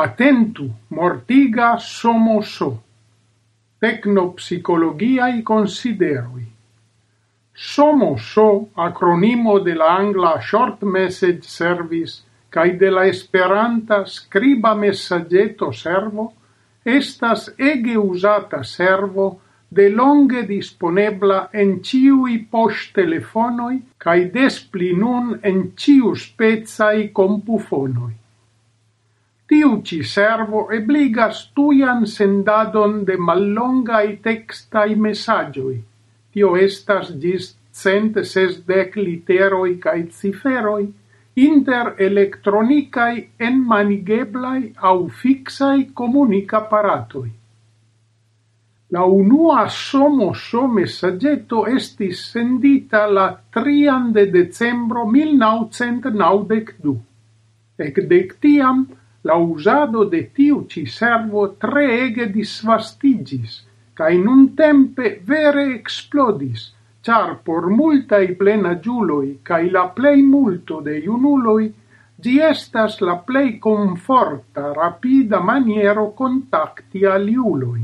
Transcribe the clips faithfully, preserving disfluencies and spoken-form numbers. Atentu, mortiga somoso, tecnopsicologiae consideroi. Somoso, acronimo de la angla Short Message Service cae de la esperanta scriba messageto servo, estas ege usata servo de longe disponebla en ciui poŝtelefonoj cae des pli nun en ciu specaj compufonoj. Tiu ci servo ebligas tuian sendadon de mallongai textai messagioi. Tio estas gis cent sesdec literoi cae ciferoi, inter elektronicae enmanigeblai au fixai comunicaparatoi. La unua somoso messageto estis sendita la trian de decembro mil novcent naŭdek du. Ekdek tiam, la usado de tiu ci servo treege disvastigis, cae nun tempe vere explodis, char por multai plenagiuloi cae la plei multo de iunuloi, gi estas la plei conforta, rapida maniero contacti aliuloi.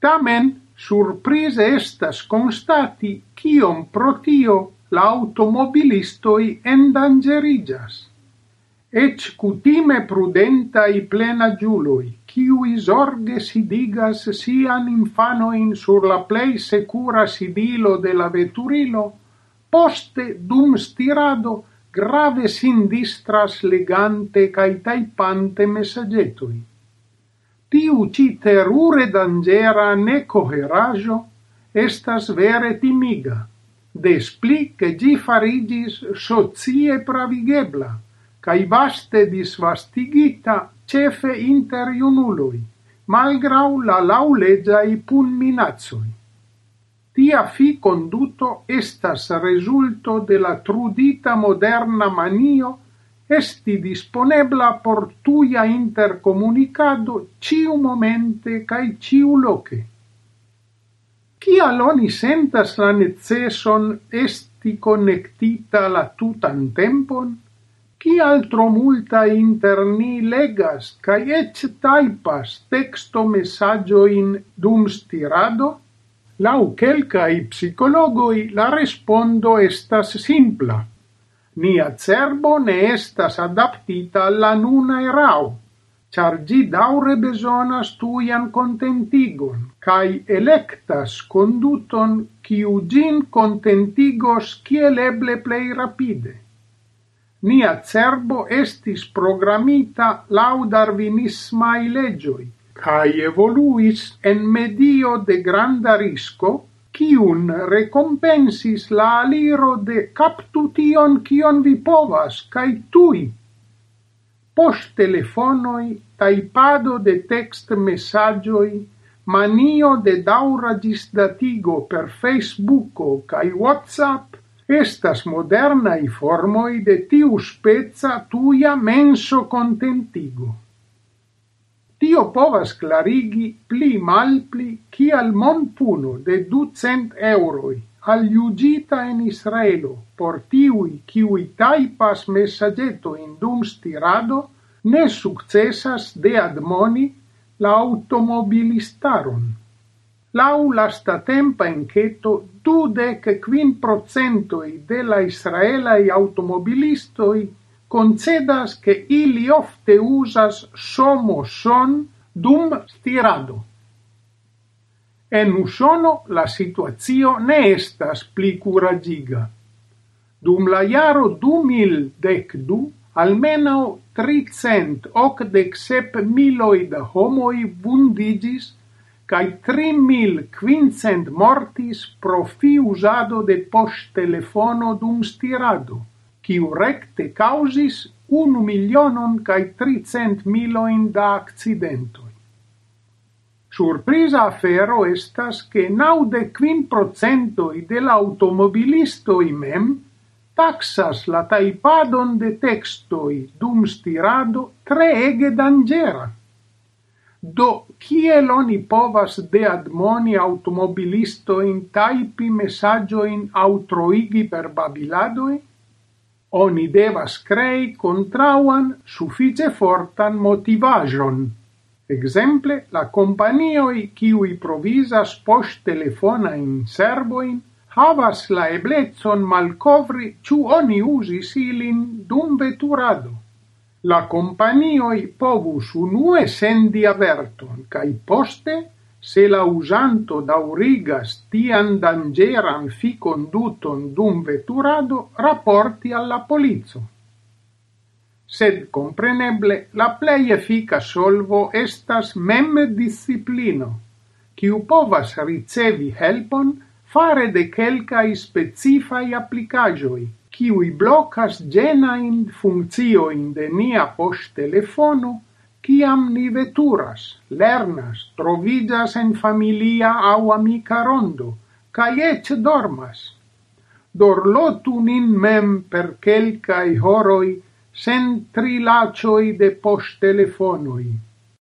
Tamen, surprize estas constati cion pro tio la automobilistoi endangerigas. Ec cutime prudentai plenagiuloi, ciui zorge sidigas sian infanoin sur la plei secura sidilo de la veturilo, poste dum stirado grave sindistras legante cae taipante messagetoi. Tiu ci terure dangera necoherajo estas vere timiga, des pli che gi farigis socie pravigebla, cae vaste disvastigita cefe inter iunuloi, malgrau la laulegiai pun minacoi. Tia fi conduto estas resulto de la trudita moderna manio esti disponebla por tuia intercomunicado ciu momente cae ciu loce. Cial oni sentas la neceson esti connectita la tutan tempon? Cial tro multa interni legas cae ec taipas texto messagioin dum stirado? Lau quelcae psicologoi la respondo estas simpla. Nia cerbo ne estas adaptita alla nuna erao, char gi daure besonas tuian contentigon, cae electas conduton ciu gin contentigos ciel eble plei rapide. Nia cerbo estis programita lau darwinismai legioi, cae evoluis en medio de granda risco, cium recompensis la aliro de captu tion cion vi povas, cae tui. Post telefonoi, taipado de text messagioi, manio de daura gisdatigo per Facebooko cae WhatsApp, estas modernae formoi de tiu spezza tuia menso contentigo. Tio povas clarigi pli malpli kial monpuno de ducent euroi aliugita en Israelo por tiui kiui taipas messageto in dum stirado ne successas de admoni la automobilistaron. Lau la statempa enqueto, dudec quin procentoi de la israelai automobilistoi concedas che ili ofte usas somoson dum stirado. En Usono la situazio ne estas pli curagiga. Dum la iaro du mil dek du, almenau tricent ocdec sep miloi da homoi vundigis cae tri mil quincent mortis pro fi usado de poŝtelefono dum stirado, kiu recte causis unu milionon cae tricent miloin da accidentoi. Surprisa afero estas che naude quin procentoi de l'automobilistoi mem taxas la taipadon de textoi dum stirado treege dangera. Do, kiel oni povas de admoni automobilistoin taipi messagioin au troigi per babiladoi? oni devas crei contrauan suffice fortan motivajon. Exemple, la companioi kiui provisas post-telefonain servoin havas la eblecon malcovri ciu oni usis ilin dum veturado. La companioi povus unue sendi averton, cae poste, se la usanto daurigas tian dangeran fi conduton dum veturado, rapporti alla polizo. Sed, compreneble, la plei effica solvo estas mem disciplino, kiu povas ricevi helpon fare de quelcae specifai applicagioi, kiui blocas genain funzioin de nia post-telefono, ciam ni veturas, lernas, trovigas en familia au amica rondo, cae ec dormas. Dorlotu nin mem per quelcae horoi sen trilacioi de post-telefonoi.